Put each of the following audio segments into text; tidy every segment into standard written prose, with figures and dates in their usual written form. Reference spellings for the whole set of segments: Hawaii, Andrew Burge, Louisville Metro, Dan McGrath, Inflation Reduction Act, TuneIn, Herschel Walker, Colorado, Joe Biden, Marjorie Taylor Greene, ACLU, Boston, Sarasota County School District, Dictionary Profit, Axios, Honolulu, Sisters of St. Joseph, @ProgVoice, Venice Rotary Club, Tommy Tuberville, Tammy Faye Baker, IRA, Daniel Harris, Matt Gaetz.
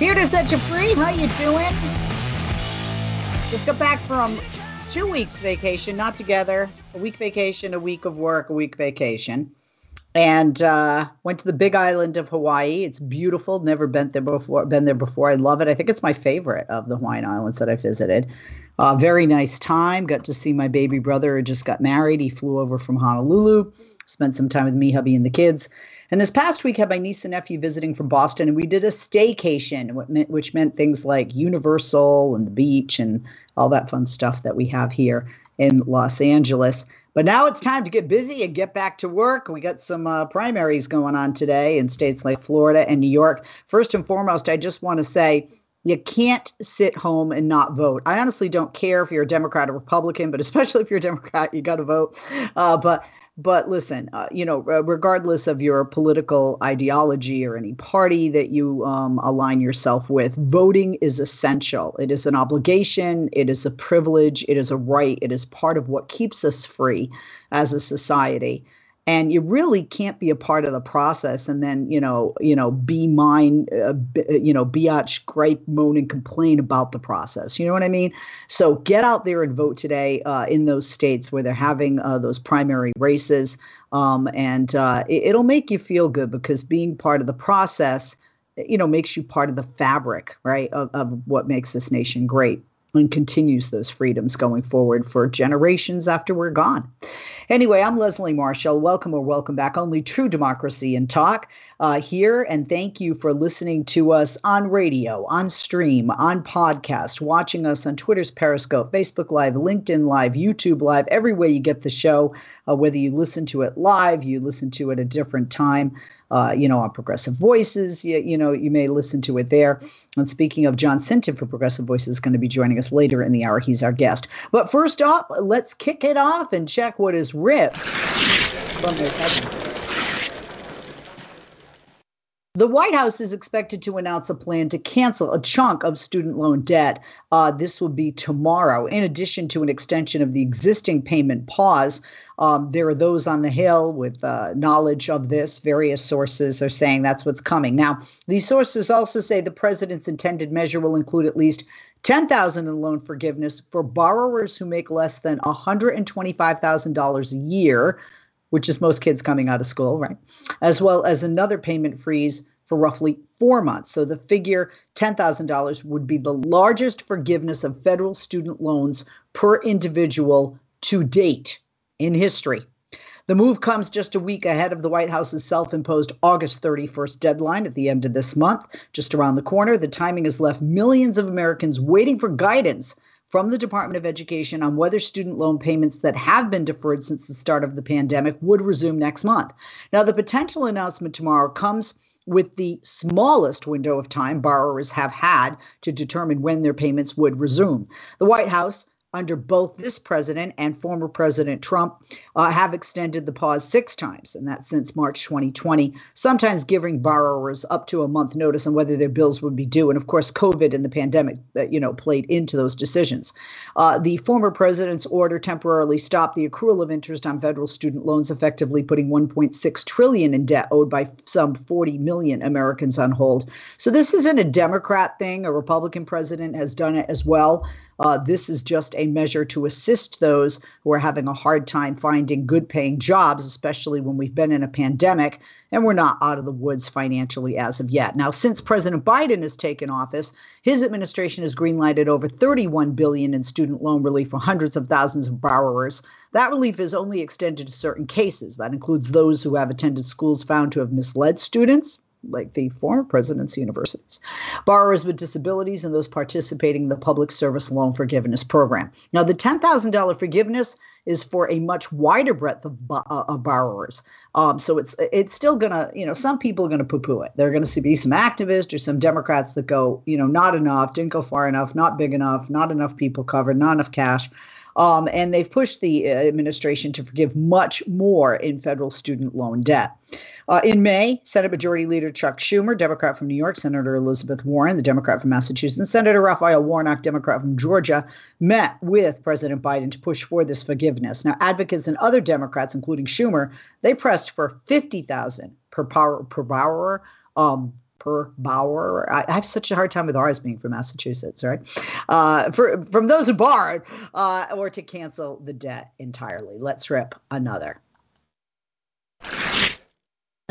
Here to set you free. How you doing? Just got back from 2 weeks vacation, not together. A week vacation, a week of work, a week vacation. And went to the big island of Hawaii. It's beautiful. Never been there before. I love it. I think it's my favorite of the Hawaiian islands that I visited. Very nice time. Got to see my baby brother who just got married. He flew over from Honolulu. Spent some time with me, hubby, and the kids. And this past week, I had my niece and nephew visiting from Boston, and we did a staycation, which meant things like Universal and the beach and all that fun stuff that we have here in Los Angeles. But now it's time to get busy and get back to work. We got some primaries going on today in states like Florida and New York. First and foremost, I just want to say you can't sit home and not vote. I honestly don't care if you're a Democrat or Republican, but especially if you're a Democrat, you got to vote. But listen, regardless of your political ideology or any party that you align yourself with, voting is essential. It is an obligation. It is a privilege. It is a right. It is part of what keeps us free as a society. And you really can't be a part of the process and then, biatch, gripe, moan, and complain about the process. You know what I mean? So get out there and vote today in those states where they're having those primary races. It'll make you feel good because being part of the process, makes you part of the fabric, right, of what makes this nation great. And continues those freedoms going forward for generations after we're gone. Anyway, I'm Leslie Marshall. Welcome back. Only true democracy in talk here. And thank you for listening to us on radio, on stream, on podcast, watching us on Twitter's Periscope, Facebook Live, LinkedIn Live, YouTube Live, every way you get the show, whether you listen to it live, you listen to it at a different time. On Progressive Voices, you may listen to it there. And speaking of, John Sinton for Progressive Voices is going to be joining us later in the hour. He's our guest. But first up, let's kick it off and check what is ripped from their headlines. The White House is expected to announce a plan to cancel a chunk of student loan debt. This will be tomorrow. In addition to an extension of the existing payment pause, there are those on the Hill with knowledge of this. Various sources are saying that's what's coming. Now, these sources also say the president's intended measure will include at least $10,000 in loan forgiveness for borrowers who make less than $125,000 a year, which is most kids coming out of school, right? As well as another payment freeze for roughly 4 months. So the figure $10,000 would be the largest forgiveness of federal student loans per individual to date in history. The move comes just a week ahead of the White House's self-imposed August 31st deadline at the end of this month. Just around the corner, the timing has left millions of Americans waiting for guidance from the Department of Education on whether student loan payments that have been deferred since the start of the pandemic would resume next month. Now, the potential announcement tomorrow comes with the smallest window of time borrowers have had to determine when their payments would resume. The White House, under both this president and former President Trump, have extended the pause 6 times, and that's since March 2020, sometimes giving borrowers up to a month notice on whether their bills would be due. And of course, COVID and the pandemic, played into those decisions. The former president's order temporarily stopped the accrual of interest on federal student loans, effectively putting $1.6 trillion in debt owed by some 40 million Americans on hold. So this isn't a Democrat thing. A Republican president has done it as well. This is just a measure to assist those who are having a hard time finding good paying jobs, especially when we've been in a pandemic and we're not out of the woods financially as of yet. Now, since President Biden has taken office, his administration has greenlighted over $31 billion in student loan relief for hundreds of thousands of borrowers. That relief is only extended to certain cases. That includes those who have attended schools found to have misled students, like the former president's universities, borrowers with disabilities, and those participating in the public service loan forgiveness program. Now, the $10,000 forgiveness is for a much wider breadth of borrowers. So it's still going to, some people are going to poo-poo it. There are going to be some activists or some Democrats that go, not enough, didn't go far enough, not big enough, not enough people covered, not enough cash. And they've pushed the administration to forgive much more in federal student loan debt. In May, Senate Majority Leader Chuck Schumer, Democrat from New York, Senator Elizabeth Warren, the Democrat from Massachusetts, and Senator Raphael Warnock, Democrat from Georgia, met with President Biden to push for this forgiveness. Now, advocates and other Democrats, including Schumer, they pressed for $50,000 per borrower. I have such a hard time with ours being from Massachusetts, right? From those who borrowed or to cancel the debt entirely. Let's rip another.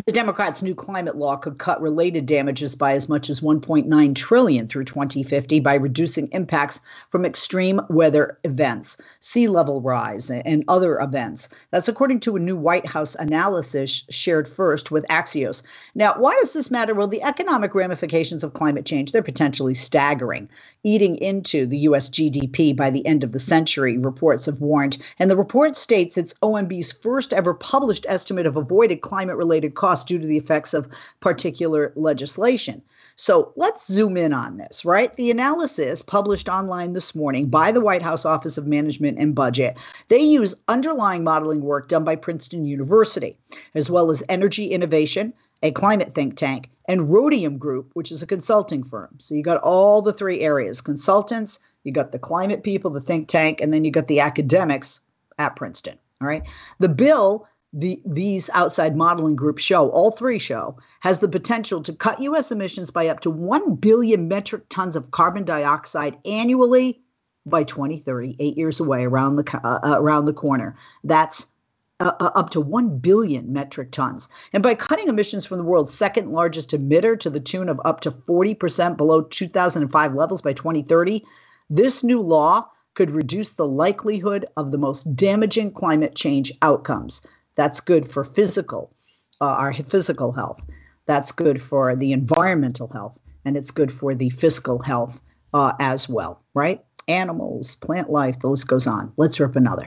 The Democrats' new climate law could cut related damages by as much as $1.9 trillion through 2050 by reducing impacts from extreme weather events, sea level rise, and other events. That's according to a new White House analysis shared first with Axios. Now, why does this matter? Well, the economic ramifications of climate change, they're potentially staggering, eating into the U.S. GDP by the end of the century, reports have warned. And the report states it's OMB's first ever published estimate of avoided climate-related costs due to the effects of particular legislation. So let's zoom in on this, right? The analysis published online this morning by the White House Office of Management and Budget, they use underlying modeling work done by Princeton University, as well as Energy Innovation, a climate think tank, and Rhodium Group, which is a consulting firm. So you got all the three areas, consultants, you got the climate people, the think tank, and then you got the academics at Princeton, all right? The bill these outside modeling groups show, all three show, has the potential to cut U.S. emissions by up to 1 billion metric tons of carbon dioxide annually by 2030, 8 years away, around the corner. That's up to 1 billion metric tons. And by cutting emissions from the world's second largest emitter to the tune of up to 40% below 2005 levels by 2030, this new law could reduce the likelihood of the most damaging climate change outcomes. That's good for our physical health. That's good for the environmental health, and it's good for the fiscal health as well, right? Animals, plant life, the list goes on. Let's rip another.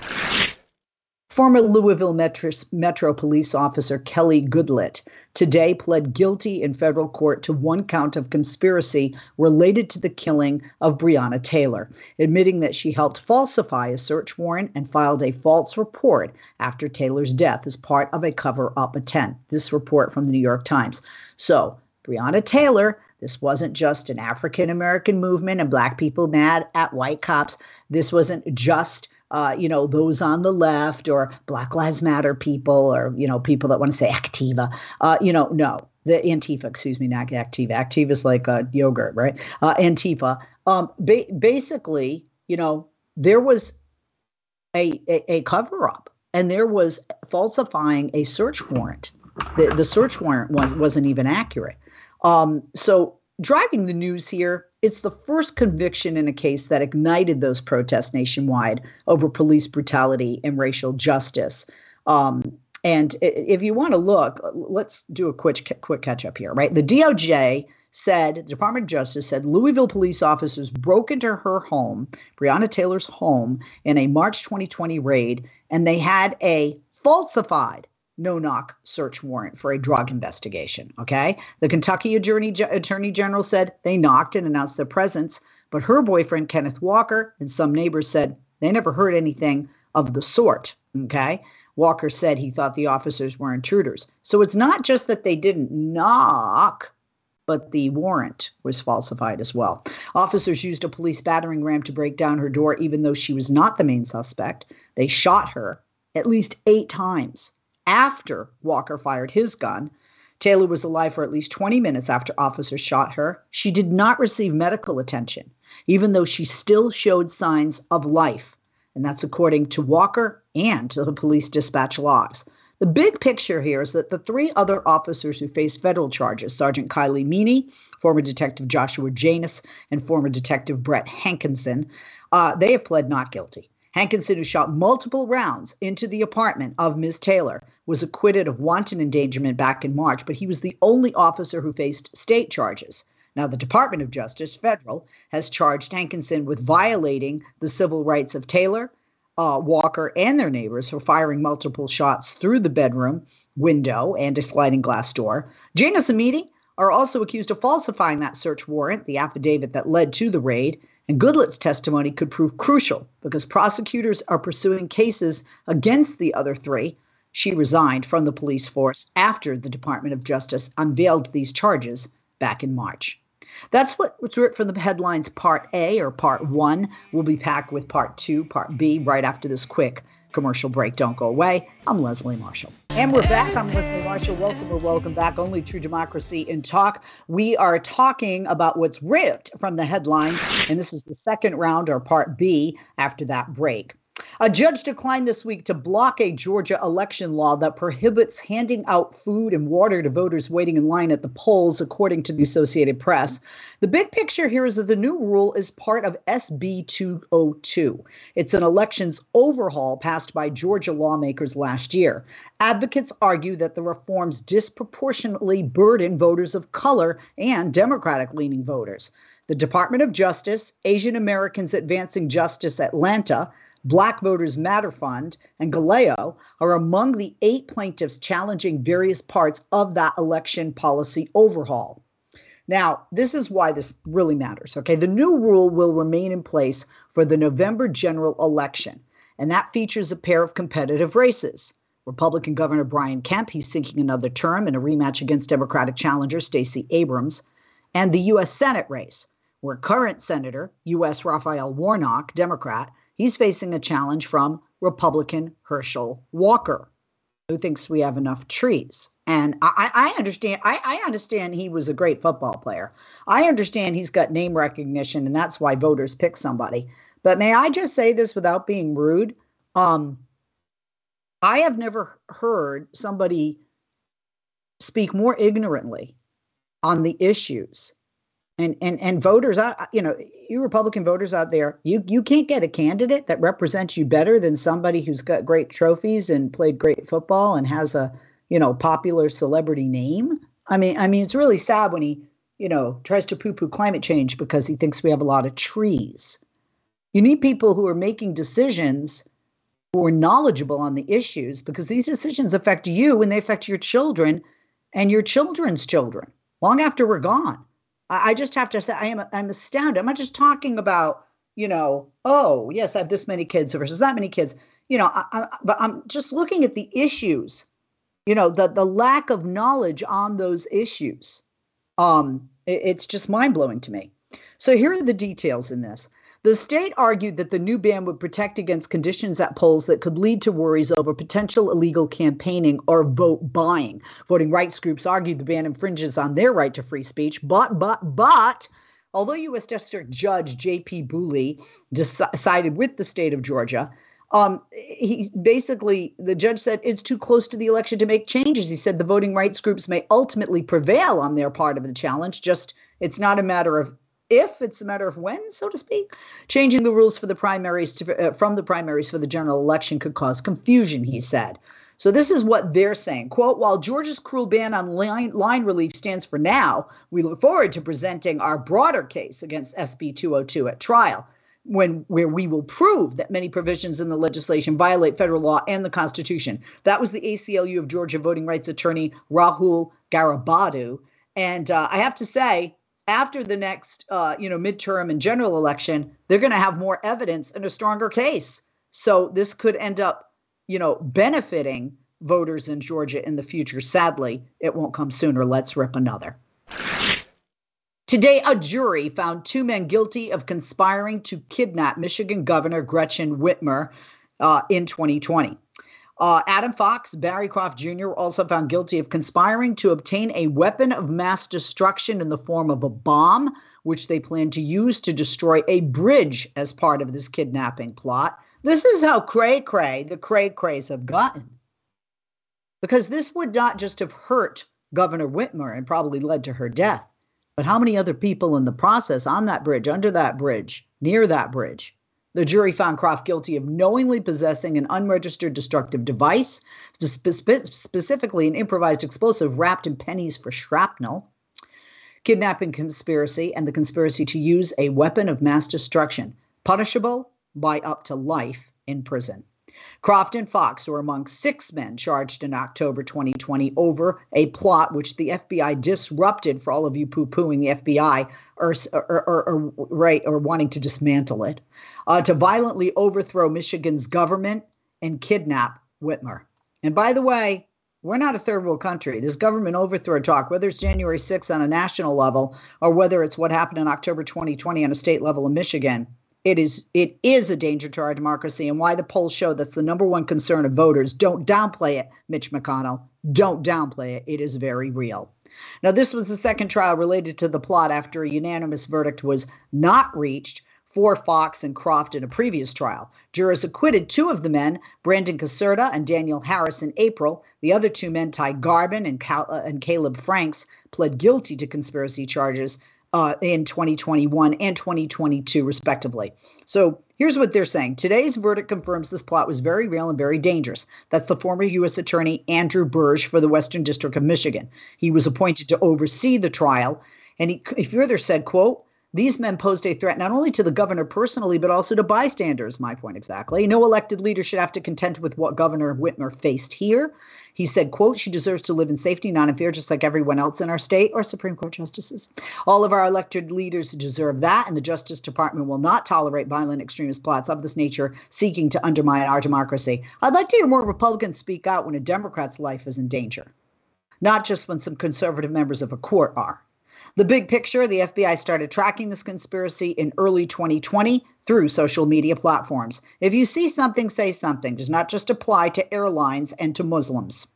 Former Louisville Metro police officer Kelly Goodlett today pled guilty in federal court to one count of conspiracy related to the killing of Breonna Taylor, admitting that she helped falsify a search warrant and filed a false report after Taylor's death as part of a cover-up attempt. This report from the New York Times. So, Breonna Taylor, this wasn't just an African-American movement and black people mad at white cops. This wasn't just those on the left or Black Lives Matter people or, people that want to say Activa, no, the Antifa, excuse me, not Activa. Activa is like yogurt, right? Antifa. Basically, there was a cover-up and there was falsifying a search warrant. The search warrant wasn't even accurate. So driving the news here, it's the first conviction in a case that ignited those protests nationwide over police brutality and racial justice. And if you want to look, let's do a quick catch up here, right? The DOJ Department of Justice said Louisville police officers broke into her home, Breonna Taylor's home, in a March 2020 raid, and they had a falsified no-knock search warrant for a drug investigation, okay? The Kentucky Attorney General said they knocked and announced their presence, but her boyfriend, Kenneth Walker, and some neighbors said they never heard anything of the sort, okay? Walker said he thought the officers were intruders. So it's not just that they didn't knock, but the warrant was falsified as well. Officers used a police battering ram to break down her door, even though she was not the main suspect. They shot her at least 8 times. After Walker fired his gun, Taylor was alive for at least 20 minutes after officers shot her. She did not receive medical attention, even though she still showed signs of life. And that's according to Walker and to the police dispatch logs. The big picture here is that the 3 other officers who faced federal charges, Sergeant Kylie Meany, former Detective Joshua Janus, and former Detective Brett Hankinson, they have pled not guilty. Hankinson, who shot multiple rounds into the apartment of Ms. Taylor, was acquitted of wanton endangerment back in March, but he was the only officer who faced state charges. Now, the Department of Justice, federal, has charged Hankinson with violating the civil rights of Taylor, Walker, and their neighbors for firing multiple shots through the bedroom window and a sliding glass door. Janus and Meany are also accused of falsifying that search warrant, the affidavit that led to the raid. And Goodlett's testimony could prove crucial because prosecutors are pursuing cases against the other three. She resigned from the police force after the Department of Justice unveiled these charges back in March. That's what was ripped from the headlines. Part A, or part one, will be packed with part two, part B, right after this quick commercial break. Don't go away. I'm Leslie Marshall. And we're back. I'm Leslie Marshall. Welcome or welcome back. Only True Democracy in Talk. We are talking about what's ripped from the headlines. And this is the second round, or part B, after that break. A judge declined this week to block a Georgia election law that prohibits handing out food and water to voters waiting in line at the polls, according to the Associated Press. The big picture here is that the new rule is part of SB 202. It's an elections overhaul passed by Georgia lawmakers last year. Advocates argue that the reforms disproportionately burden voters of color and Democratic-leaning voters. The Department of Justice, Asian Americans Advancing Justice Atlanta, Black Voters Matter Fund, and Galeo are among the 8 plaintiffs challenging various parts of that election policy overhaul. Now, this is why this really matters, okay? The new rule will remain in place for the November general election, and that features a pair of competitive races. Republican Governor Brian Kemp, he's seeking another term in a rematch against Democratic challenger Stacey Abrams, and the U.S. Senate race, where current Senator, U.S. Raphael Warnock, Democrat, he's facing a challenge from Republican Herschel Walker, who thinks we have enough trees. And I understand he was a great football player. I understand he's got name recognition, and that's why voters pick somebody. But may I just say this without being rude? I have never heard somebody speak more ignorantly on the issues. And voters, you know, you Republican voters out there, you can't get a candidate that represents you better than somebody who's got great trophies and played great football and has a, you know, popular celebrity name. I mean, it's really sad when he, you know, tries to poo-poo climate change because he thinks we have a lot of trees. You need people who are making decisions who are knowledgeable on the issues, because these decisions affect you and they affect your children and your children's children long after we're gone. I just have to say, I'm astounded. I'm not just talking about, you know, oh, yes, I have this many kids versus that many kids. You know, but I'm just looking at the issues, you know, the lack of knowledge on those issues. It's just mind-blowing to me. So here are the details in this. The state argued that the new ban would protect against conditions at polls that could lead to worries over potential illegal campaigning or vote buying. Voting rights groups argued the ban infringes on their right to free speech. But, although U.S. District Judge J.P. Booley sided with the state of Georgia, he basically, the judge said it's too close to the election to make changes. He said the voting rights groups may ultimately prevail on their part of the challenge. Just, it's not a matter of if, it's a matter of when, so to speak. Changing the rules for the primaries from the primaries for the general election could cause confusion, he said. So this is what they're saying. Quote, while Georgia's cruel ban on line relief stands for now, we look forward to presenting our broader case against SB 202 at trial, where we will prove that many provisions in the legislation violate federal law and the Constitution. That was the ACLU of Georgia voting rights attorney Rahul Garibodu. And I have to say, after the next, midterm and general election, they're going to have more evidence and a stronger case. So this could end up, you know, benefiting voters in Georgia in the future. Sadly, it won't come sooner. Let's rip another. Today, a jury found 2 men guilty of conspiring to kidnap Michigan Governor Gretchen Whitmer in 2020. Adam Fox, Barry Croft Jr. were also found guilty of conspiring to obtain a weapon of mass destruction in the form of a bomb, which they plan to use to destroy a bridge as part of this kidnapping plot. This is how the cray-crays have gotten. Because this would not just have hurt Governor Whitmer and probably led to her death, but how many other people in the process on that bridge, under that bridge, near that bridge? The jury found Croft guilty of knowingly possessing an unregistered destructive device, specifically an improvised explosive wrapped in pennies for shrapnel, kidnapping conspiracy, and the conspiracy to use a weapon of mass destruction, punishable by up to life in prison. Croft and Fox were among 6 men charged in October 2020 over a plot which the FBI disrupted, for all of you poo-pooing the FBI or wanting to dismantle it, to violently overthrow Michigan's government and kidnap Whitmer. And by the way, we're not a third world country. This government overthrow talk, whether it's January 6th on a national level or whether it's what happened in October 2020 on a state level in Michigan, it is a danger to our democracy, and why the polls show that's the number one concern of voters. Don't downplay it, Mitch McConnell. Don't downplay it. It is very real. Now, this was the second trial related to the plot after a unanimous verdict was not reached for Fox and Croft in a previous trial. Jurors acquitted 2 of the men, Brandon Caserta and Daniel Harris, in April. The other 2 men, Ty Garbin and Caleb Franks, pled guilty to conspiracy charges in 2021 and 2022, respectively. So here's what they're saying. Today's verdict confirms this plot was very real and very dangerous. That's the former U.S. Attorney Andrew Burge for the Western District of Michigan. He was appointed to oversee the trial. And he further said, quote, "These men posed a threat not only to the governor personally, but also to bystanders." My point exactly. "No elected leader should have to contend with what Governor Whitmer faced here." He said, quote, "She deserves to live in safety, not in fear, just like everyone else in our state," or Supreme Court justices. "All of our elected leaders deserve that, and the Justice Department will not tolerate violent extremist plots of this nature seeking to undermine our democracy." I'd like to hear more Republicans speak out when a Democrat's life is in danger, not just when some conservative members of a court are. The big picture: the FBI started tracking this conspiracy in early 2020 through social media platforms. If you see something, say something. It does not just apply to airlines and to Muslims.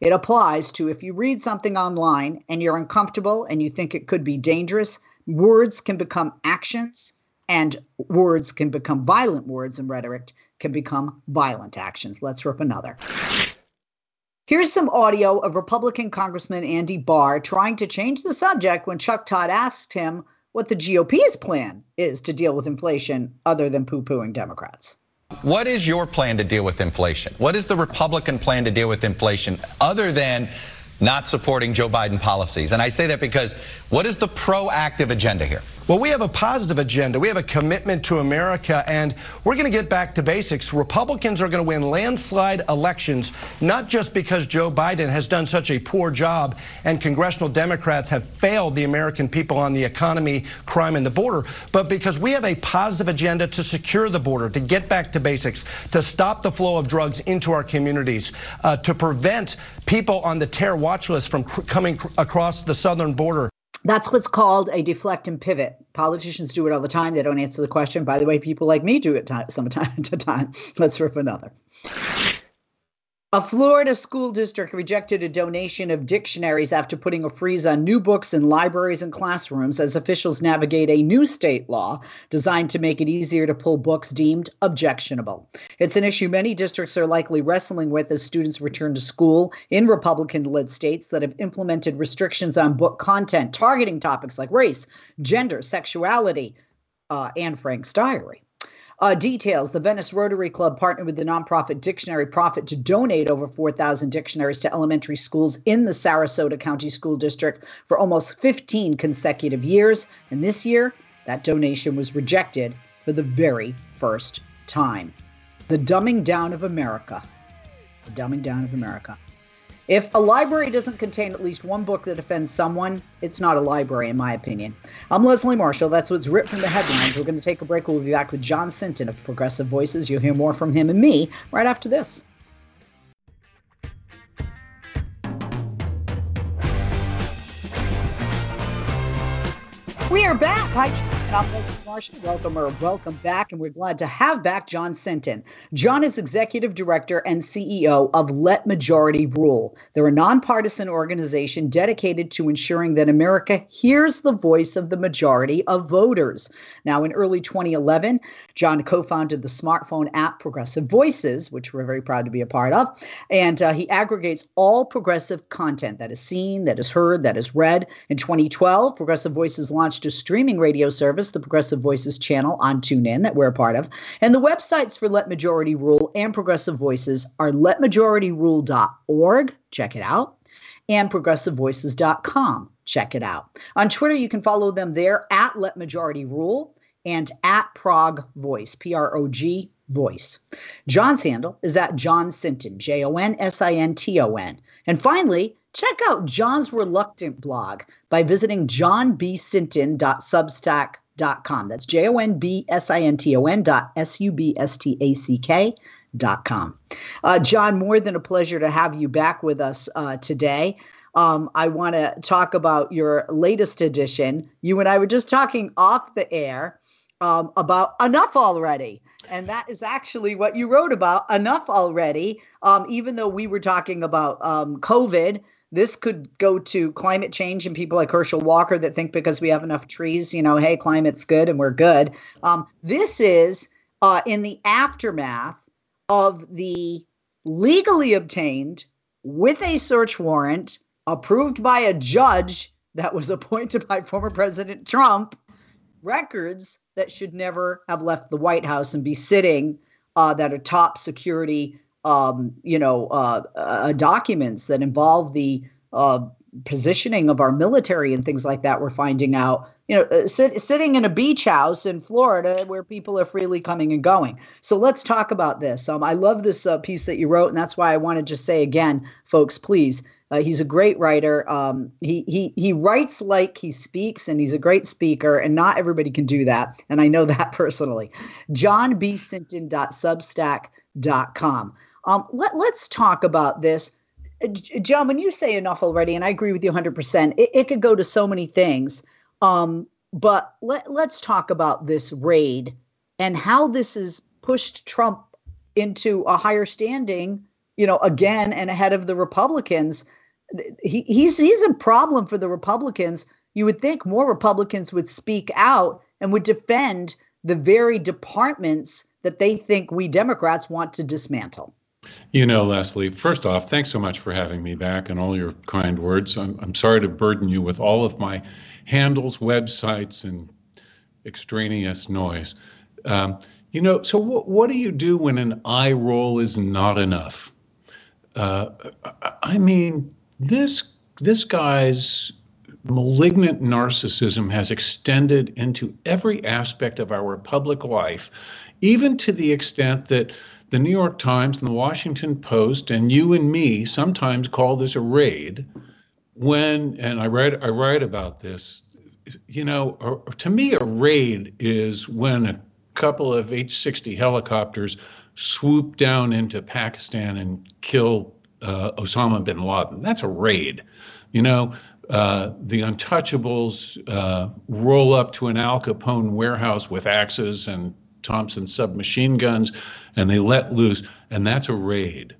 It applies to, if you read something online and you're uncomfortable and you think it could be dangerous, words can become actions, and words can become violent words, and rhetoric can become violent actions. Let's rip another. Here's some audio of Republican Congressman Andy Barr trying to change the subject when Chuck Todd asked him what the GOP's plan is to deal with inflation other than poo-pooing Democrats. What is your plan to deal with inflation? What is the Republican plan to deal with inflation other than not supporting Joe Biden policies? And I say that because what is the proactive agenda here? Well, we have a positive agenda. We have a commitment to America, and we're going to get back to basics. Republicans are going to win landslide elections, not just because Joe Biden has done such a poor job and congressional Democrats have failed the American people on the economy, crime, and the border, but because we have a positive agenda to secure the border, to get back to basics, to stop the flow of drugs into our communities, to prevent people on the terror watch list from coming across the southern border. That's what's called a deflect and pivot. Politicians do it all the time. They don't answer the question. By the way, people like me do it some time to time. Let's rip another. A Florida school district rejected a donation of dictionaries after putting a freeze on new books in libraries and classrooms as officials navigate a new state law designed to make it easier to pull books deemed objectionable. It's an issue many districts are likely wrestling with as students return to school in Republican-led states that have implemented restrictions on book content, targeting topics like race, gender, sexuality, and Frank's diary. Details: the Venice Rotary Club partnered with the nonprofit Dictionary Profit to donate over 4,000 dictionaries to elementary schools in the Sarasota County School District for almost 15 consecutive years. And this year, that donation was rejected for the very first time. The dumbing down of America. The dumbing down of America. If a library doesn't contain at least one book that offends someone, it's not a library, in my opinion. I'm Leslie Marshall. That's what's ripped from the headlines. We're going to take a break. We'll be back with John Sinton of Progressive Voices. You'll hear more from him and me right after this. We are back. Hi, I'm Leslie Marshall. Welcome back, and we're glad to have back John Sinton. John is Executive Director and CEO of Let Majority Rule. They're a nonpartisan organization dedicated to ensuring that America hears the voice of the majority of voters. Now, in early 2011, John co-founded the smartphone app Progressive Voices, which we're very proud to be a part of, and he aggregates all progressive content that is seen, that is heard, that is read. In 2012, Progressive Voices launched a streaming radio service service, the Progressive Voices channel on TuneIn that we're a part of. And the websites for Let Majority Rule and Progressive Voices are letmajorityrule.org. Check it out. And progressivevoices.com. Check it out. On Twitter, you can follow them there at Let Majority Rule and at Prog Voice, P-R-O-G Voice. John's handle is at John Sinton, J-O-N-S-I-N-T-O-N. And finally, check out John's Reluctant blog by visiting johnbsinton.substack.com. That's JONBSINTON.SUBSTACK.com. John, more than a pleasure to have you back with us today. I want to talk about your latest edition. You and I were just talking off the air about Enough Already. And that is actually what you wrote about, Enough Already. Even though we were talking about COVID, this could go to climate change and people like Herschel Walker that think because we have enough trees, you know, hey, climate's good and we're good. This is in the aftermath of the legally obtained with a search warrant approved by a judge that was appointed by former President Trump records that should never have left the White House and be sitting that are top security, documents that involve the positioning of our military and things like that. We're finding out, sitting in a beach house in Florida where people are freely coming and going. So let's talk about this. I love this piece that you wrote, and that's why I want to just say again, folks, please. He's a great writer. He writes like he speaks, and he's a great speaker, and not everybody can do that. And I know that personally. JohnBSinton.substack.com. Let's talk about this. John, when you say Enough Already, and I agree with you 100%, it could go to so many things. But let's talk about this raid and how this has pushed Trump into a higher standing, again, and ahead of the Republicans. He's a problem for the Republicans. You would think more Republicans would speak out and would defend the very departments that they think we Democrats want to dismantle. Leslie, first off, thanks so much for having me back and all your kind words. I'm sorry to burden you with all of my handles, websites, and extraneous noise. So what do you do when an eye roll is not enough? This guy's malignant narcissism has extended into every aspect of our public life, even to the extent that the New York Times and the Washington Post and you and me sometimes call this a raid. I write about this. To me, a raid is when a couple of H-60 helicopters swoop down into Pakistan and kill Osama bin Laden. That's a raid. The untouchables roll up to an Al Capone warehouse with axes and Thompson submachine guns, and they let loose, and that's a raid.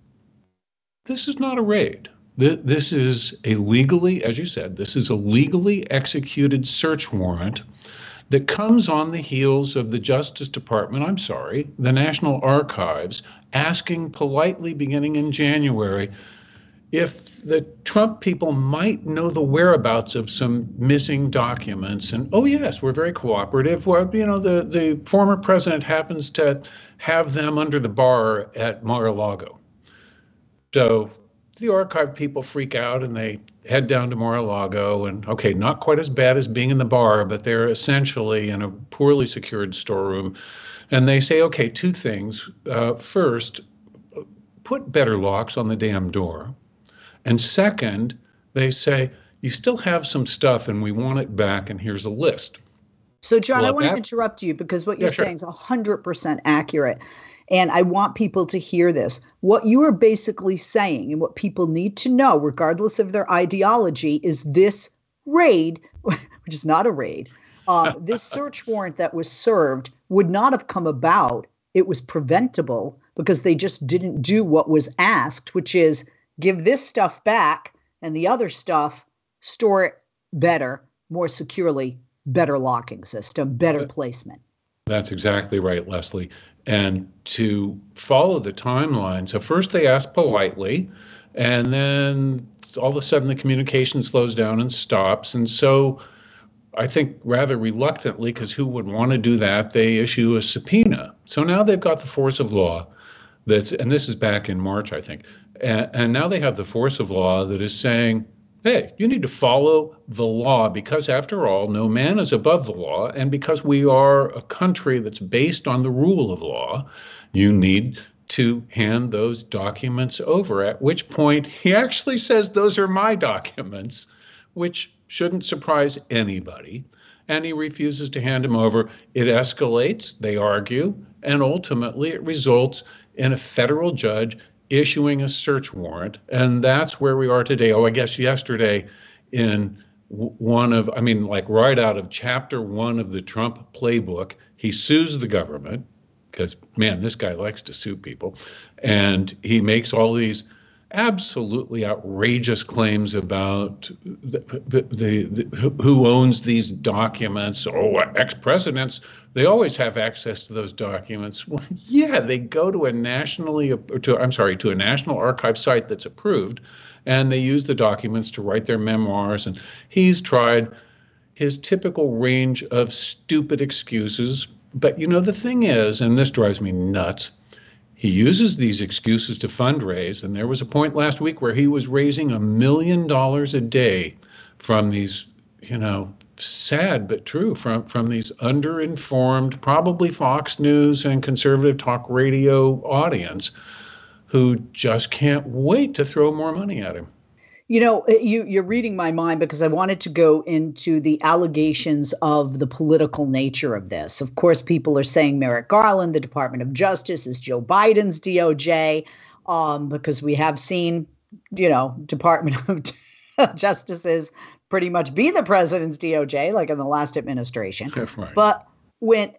This is not a raid. This is a legally, as you said, this is a legally executed search warrant that comes on the heels of the Justice Department, the National Archives, asking politely beginning in January if the Trump people might know the whereabouts of some missing documents. And, oh, yes, we're very cooperative. Well, the former president happens to have them under the bar at Mar-a-Lago. So the archive people freak out and they head down to Mar-a-Lago, and okay, not quite as bad as being in the bar, but they're essentially in a poorly secured storeroom. And they say, okay, two things. First, put better locks on the damn door. And second, they say, you still have some stuff and we want it back, and here's a list. So John, I want to interrupt you because what you're saying is 100% accurate. And I want people to hear this. What you are basically saying and what people need to know, regardless of their ideology, is this raid, which is not a raid, this search warrant that was served would not have come about. It was preventable because they just didn't do what was asked, which is give this stuff back and the other stuff, store it better, more securely, better locking system, better placement. That's exactly right, Leslie. And to follow the timeline, so first they ask politely, and then all of a sudden the communication slows down and stops. And so I think rather reluctantly, because who would want to do that, they issue a subpoena. So now they've got the force of law that's, and this is back in March, I think, and now they have the force of law that is saying, hey, you need to follow the law, because after all, no man is above the law, and because we are a country that's based on the rule of law, you need to hand those documents over, at which point he actually says, those are my documents, which shouldn't surprise anybody, and he refuses to hand them over. It escalates, they argue, and ultimately it results in a federal judge issuing a search warrant, and that's where we are today. Oh, I guess yesterday in one of, I mean, like right out of chapter one of the Trump playbook, he sues the government, because, man, this guy likes to sue people, and he makes all these absolutely outrageous claims about who owns these documents. Oh, ex-presidents, they always have access to those documents. Well, yeah, they go to a National Archives site that's approved, and they use the documents to write their memoirs. And he's tried his typical range of stupid excuses. But, you know, the thing is, and this drives me nuts, he uses these excuses to fundraise, and there was a point last week where he was raising $1 million a day from these, you know, sad but true, from these underinformed, probably Fox News and conservative talk radio audience who just can't wait to throw more money at him. You know, you're reading my mind, because I wanted to go into the allegations of the political nature of this. Of course, people are saying Merrick Garland, the Department of Justice, is Joe Biden's DOJ, because we have seen, you know, Department of Justices pretty much be the president's DOJ, like in the last administration. Right. But when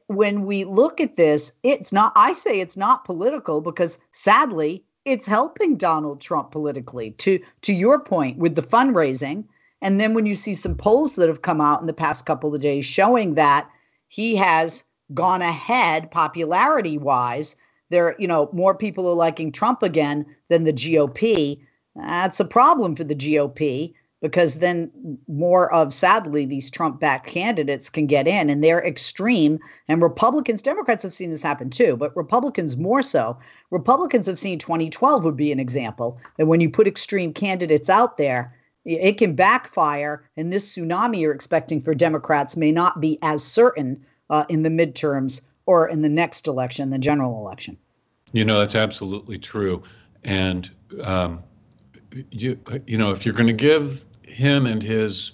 we look at this, it's not, I say it's not political, because sadly, it's helping Donald Trump politically, to your point, with the fundraising. And then when you see some polls that have come out in the past couple of days showing that he has gone ahead popularity wise, there, you know, more people are liking Trump again than the GOP. That's a problem for the GOP, because then more of, sadly, these Trump-backed candidates can get in, and they're extreme. And Republicans, Democrats have seen this happen too, but Republicans more so. Republicans have seen 2012 would be an example. And when you put extreme candidates out there, it can backfire. And this tsunami you're expecting for Democrats may not be as certain in the midterms or in the next election, the general election. You know, that's absolutely true. And you know, if you're going to give him and his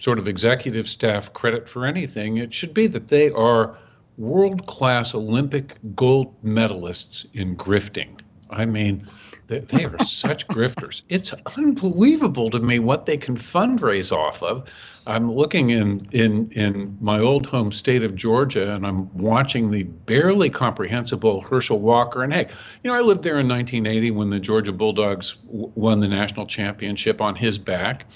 sort of executive staff credit for anything, it should be that they are world-class Olympic gold medalists in grifting. I mean, they are such grifters. It's unbelievable to me what they can fundraise off of. I'm looking in my old home state of Georgia, and I'm watching the barely comprehensible Herschel Walker. And hey, you know, I lived there in 1980 when the Georgia Bulldogs won the national championship on his back.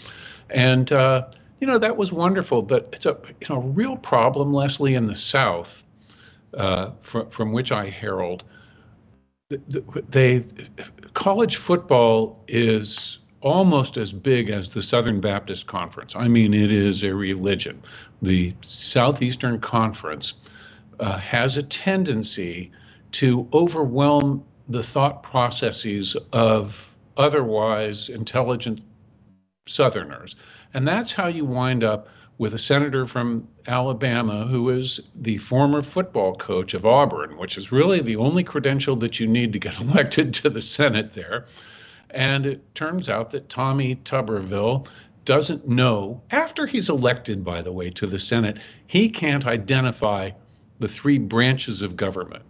And, you know, that was wonderful. But it's a, you know, real problem, Leslie, in the South, from which I herald. College football is almost as big as the Southern Baptist Conference. I mean, it is a religion. The Southeastern Conference has a tendency to overwhelm the thought processes of otherwise intelligent Southerners. And that's how you wind up with a senator from Alabama who is the former football coach of Auburn, which is really the only credential that you need to get elected to the Senate there. And it turns out that Tommy Tuberville doesn't know, after he's elected, by the way, to the Senate, he can't identify the three branches of government.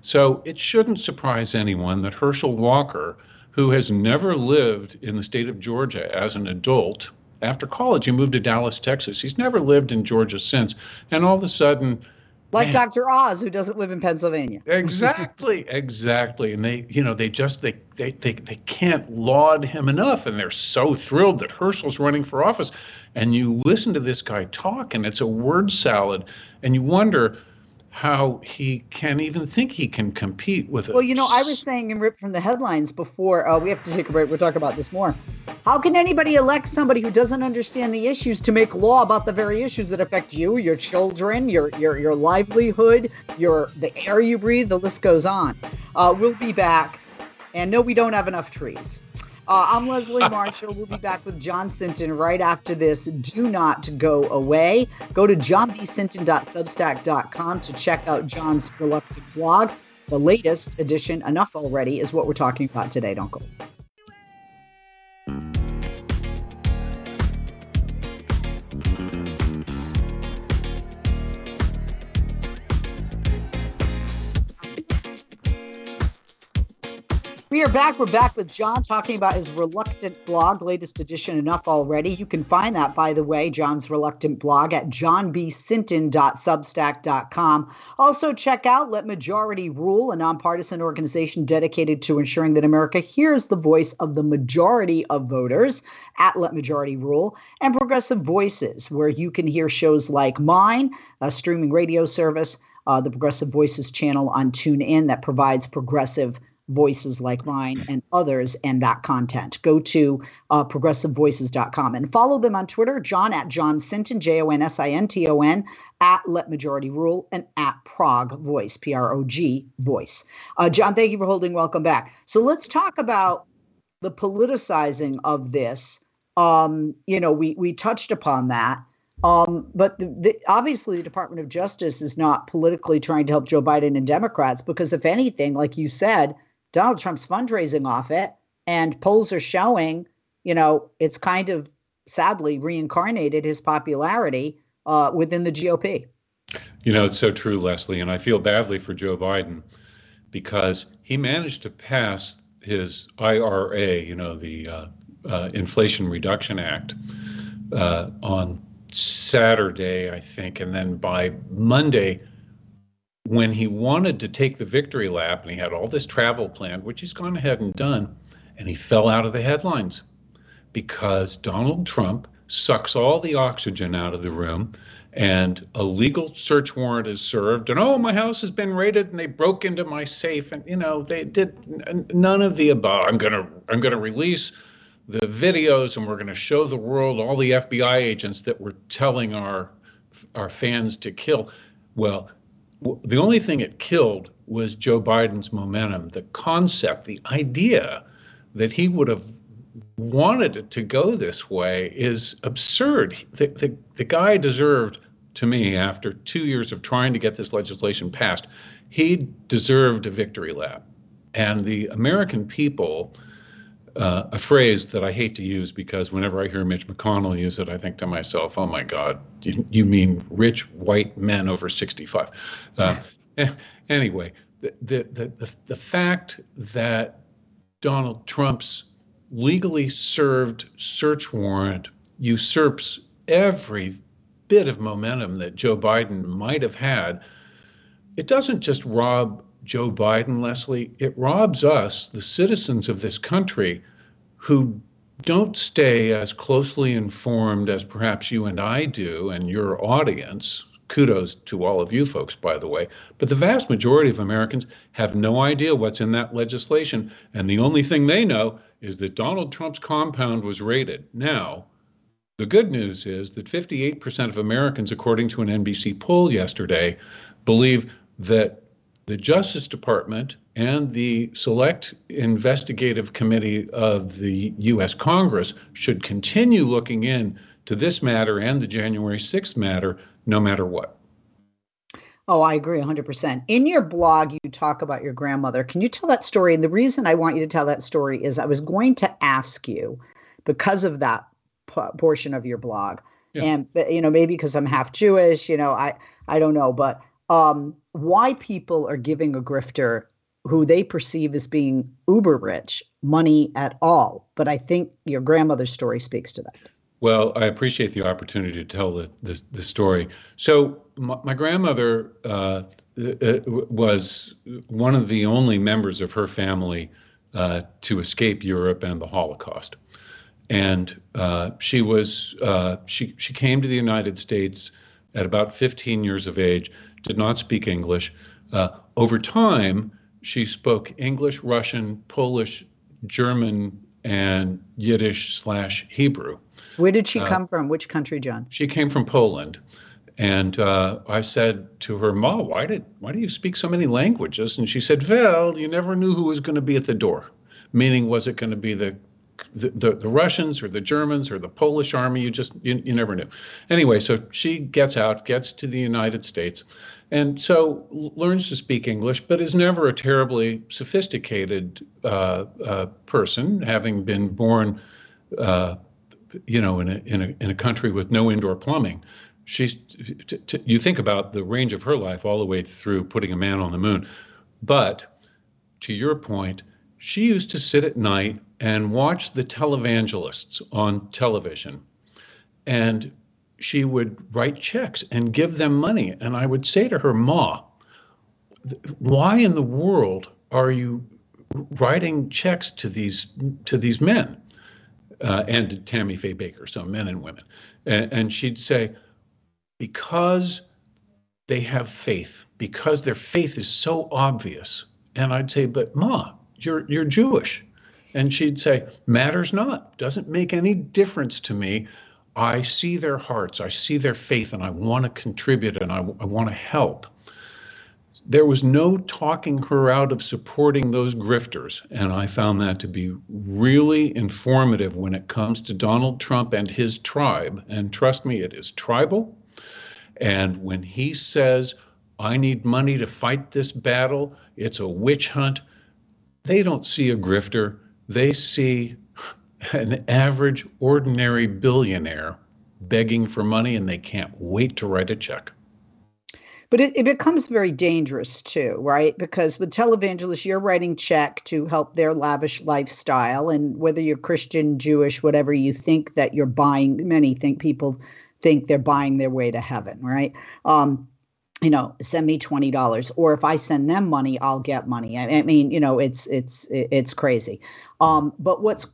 So it shouldn't surprise anyone that Herschel Walker, who has never lived in the state of Georgia as an adult, after college, he moved to Dallas, Texas. He's never lived in Georgia since. And all of a sudden, like, man, Dr. Oz, who doesn't live in Pennsylvania. Exactly. And they, you know, they can't laud him enough. And they're so thrilled that Herschel's running for office. And you listen to this guy talk, and it's a word salad. And you wonder how he can even think he can compete with it. Well, you know, I was saying in Rip from the Headlines before, we have to take a break. We'll talk about this more. How can anybody elect somebody who doesn't understand the issues to make law about the very issues that affect you, your children, your livelihood, the air you breathe? The list goes on. We'll be back. And no, we don't have enough trees. I'm Leslie Marshall. We'll be back with John Sinton right after this. Do not go away. Go to johnbsinton.substack.com to check out John's reluctant blog. The latest edition, Enough Already, is what we're talking about today. Don't go. We are back. We're back with John talking about his reluctant blog, latest edition, Enough Already. You can find that, by the way, John's reluctant blog at johnbsinton.substack.com. Also check out Let Majority Rule, a nonpartisan organization dedicated to ensuring that America hears the voice of the majority of voters at Let Majority Rule, and Progressive Voices, where you can hear shows like mine, a streaming radio service, the Progressive Voices channel on TuneIn that provides progressive voices like mine and others and that content. Go to progressivevoices.com and follow them on Twitter, John at John Sinton, J-O-N-S-I-N-T-O-N, at Let Majority Rule, and at Prog Voice, P-R-O-G Voice. John, thank you for holding. Welcome back. So let's talk about the politicizing of this. We touched upon that. But obviously the Department of Justice is not politically trying to help Joe Biden and Democrats, because if anything, like you said, Donald Trump's fundraising off it, and polls are showing, it's kind of sadly reincarnated his popularity within the GOP. It's so true, Leslie, and I feel badly for Joe Biden because he managed to pass his IRA, the Inflation Reduction Act, on Saturday, I think, and then by Monday, when he wanted to take the victory lap and he had all this travel planned, which he's gone ahead and done, and he fell out of the headlines because Donald Trump sucks all the oxygen out of the room and a legal search warrant is served and, my house has been raided and they broke into my safe and, they did none of the above. I'm going to release the videos and we're going to show the world all the FBI agents that were telling our fans to kill. Well, the only thing it killed was Joe Biden's momentum, the concept, the idea that he would have wanted it to go this way is absurd. The guy deserved, to me, after 2 years of trying to get this legislation passed, he deserved a victory lap. And the American people, a phrase that I hate to use because whenever I hear Mitch McConnell use it, I think to myself, oh my God, you mean rich white men over 65. Anyway, the fact that Donald Trump's legally served search warrant usurps every bit of momentum that Joe Biden might have had, it doesn't just rob Joe Biden, Leslie, it robs us, the citizens of this country, who don't stay as closely informed as perhaps you and I do and your audience. Kudos to all of you folks, by the way. But the vast majority of Americans have no idea what's in that legislation. And the only thing they know is that Donald Trump's compound was raided. Now, the good news is that 58% of Americans, according to an NBC poll yesterday, believe that the Justice Department and the Select Investigative Committee of the U.S. Congress should continue looking in to this matter and the January 6th matter, no matter what. Oh, I agree 100%. In your blog, you talk about your grandmother. Can you tell that story? And the reason I want you to tell that story is I was going to ask you, because of that portion of your blog, and, maybe because I'm half Jewish, I don't know, but why people are giving a grifter who they perceive as being uber rich money at all. But I think your grandmother's story speaks to that. Well, I appreciate the opportunity to tell the story. So my grandmother was one of the only members of her family to escape Europe and the Holocaust. And she was she came to the United States at about 15 years of age, did not speak English. Over time, she spoke English, Russian, Polish, German, and Yiddish/Hebrew. Where did she come from? Which country, John? She came from Poland. And I said to her, Ma, why do you speak so many languages? And she said, well, you never knew who was going to be at the door. Meaning, was it going to be the Russians or the Germans or the Polish army? You never knew. Anyway, so she gets out, gets to the United States, and so learns to speak English, but is never a terribly sophisticated person, having been born, in a country with no indoor plumbing. You think about the range of her life all the way through putting a man on the moon. But to your point, she used to sit at night and watch the televangelists on television. And she would write checks and give them money. And I would say to her, Ma, why in the world are you writing checks to these men? And to Tammy Faye Baker, so men and women. And she'd say, because they have faith, because their faith is so obvious. And I'd say, but Ma, you're Jewish. And she'd say, matters not, doesn't make any difference to me. I see their hearts, I see their faith, and I want to contribute, and I want to help. There was no talking her out of supporting those grifters. And I found that to be really informative when it comes to Donald Trump and his tribe. And trust me, it is tribal. And when he says, I need money to fight this battle, it's a witch hunt, they don't see a grifter. They see an average, ordinary billionaire begging for money, and they can't wait to write a check. But it becomes very dangerous too, right? Because with televangelists, you're writing check to help their lavish lifestyle. And whether you're Christian, Jewish, whatever you think that you're buying, people think they're buying their way to heaven, right? Send me $20, or if I send them money, I'll get money. I mean, it's crazy. But what's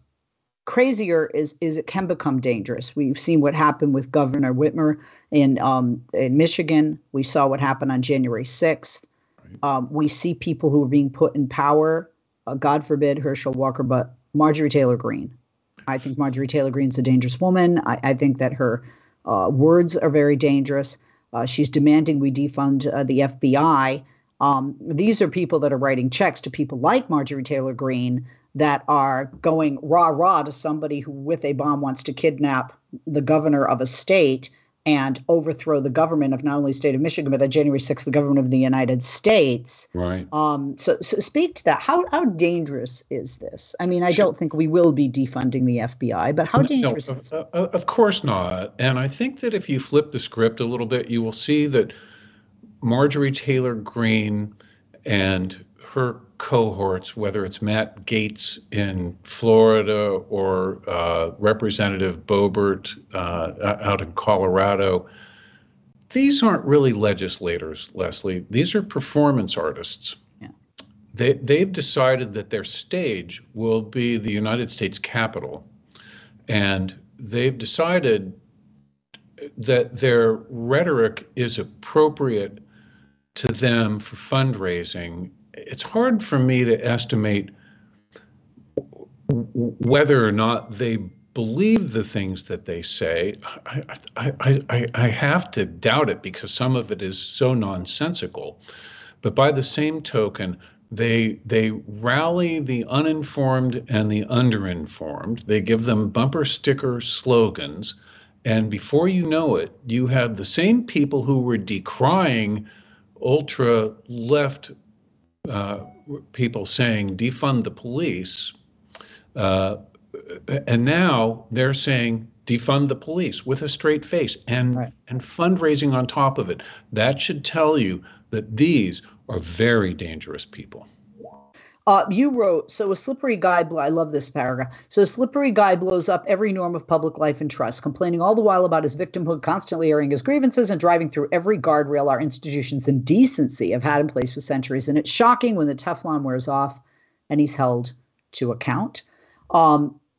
crazier is it can become dangerous. We've seen what happened with Governor Whitmer in Michigan. We saw what happened on January 6th. We see people who are being put in power. God forbid Herschel Walker, but Marjorie Taylor Greene. I think Marjorie Taylor Greene's a dangerous woman. I think that her words are very dangerous. She's demanding we defund the FBI. These are people that are writing checks to people like Marjorie Taylor Greene that are going rah-rah to somebody who with a bomb wants to kidnap the governor of a state and overthrow the government of not only the state of Michigan, but on January 6th, the government of the United States. Right. So speak to that. How dangerous is this? I mean, I don't think we will be defunding the FBI, but how dangerous is this? Of course not. And I think that if you flip the script a little bit, you will see that Marjorie Taylor Greene and her cohorts, whether it's Matt Gaetz in Florida or Representative Boebert out in Colorado, these aren't really legislators, Leslie. These are performance artists. Yeah. They've decided that their stage will be the United States Capitol, and they've decided that their rhetoric is appropriate to them for fundraising. It's hard for me to estimate whether or not they believe the things that they say. I have to doubt it because some of it is so nonsensical. But by the same token, they rally the uninformed and the underinformed. They give them bumper sticker slogans. And before you know it, you have the same people who were decrying ultra left people saying defund the police, and now they're saying defund the police with a straight face and fundraising on top of it. That should tell you that these are very dangerous people. You wrote, so a slippery guy, I love this paragraph. So a slippery guy blows up every norm of public life and trust, complaining all the while about his victimhood, constantly airing his grievances and driving through every guardrail our institutions in decency have had in place for centuries. And it's shocking when the Teflon wears off and he's held to account.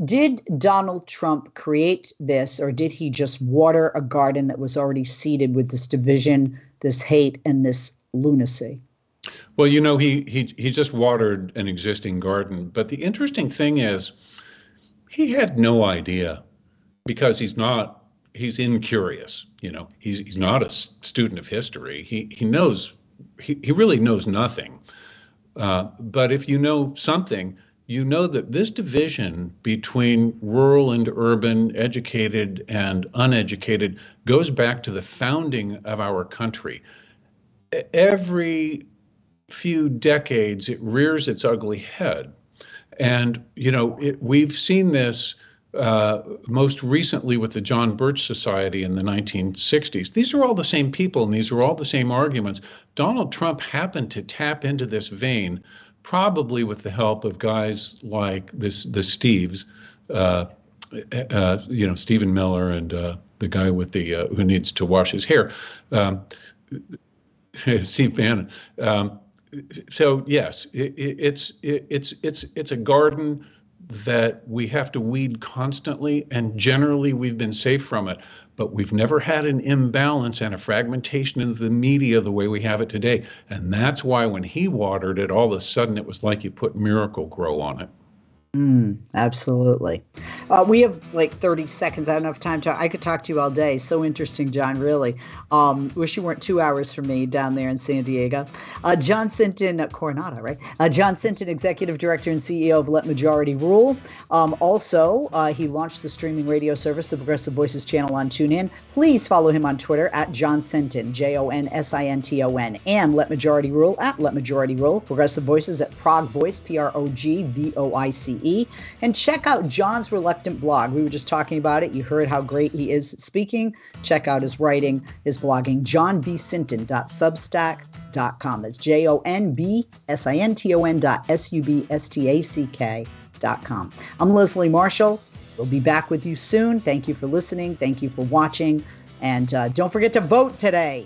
Did Donald Trump create this, or did he just water a garden that was already seeded with this division, this hate, and this lunacy? Well, he just watered an existing garden. But the interesting thing is He had no idea, because he's incurious, he's not a student of history. He really knows nothing. But if you know something, you know that this division between rural and urban, educated and uneducated, goes back to the founding of our country. Every few decades, it rears its ugly head. And, we've seen this most recently with the John Birch Society in the 1960s. These are all the same people, and these are all the same arguments. Donald Trump happened to tap into this vein, probably with the help of guys like the Steves, Stephen Miller and the guy with the who needs to wash his hair, Steve Bannon. So yes, it's a garden that we have to weed constantly, and generally we've been safe from it, but we've never had an imbalance and a fragmentation in the media the way we have it today. And that's why when he watered it, all of a sudden it was like you put Miracle-Gro on it. Absolutely. We have like 30 seconds. I don't have time to. I could talk to you all day. So interesting, John, really. Wish you weren't 2 hours from me down there in San Diego. John Sinton, Coronado, right? John Sinton, Executive Director and CEO of Let Majority Rule. Also, he launched the streaming radio service, the Progressive Voices channel on TuneIn. Please follow him on Twitter at John Sinton, JONSINTON, and Let Majority Rule at Let Majority Rule, Progressive Voices at Prog Voice, PROGVOICE. And check out John's Reluctant blog. We were just talking about it. You heard how great he is at speaking. Check out his writing, his blogging, johnbsinton.substack.com. That's JONBSINTON.SUBSTACK.com. I'm Leslie Marshall. We'll be back with you soon. Thank you for listening. Thank you for watching. And don't forget to vote today.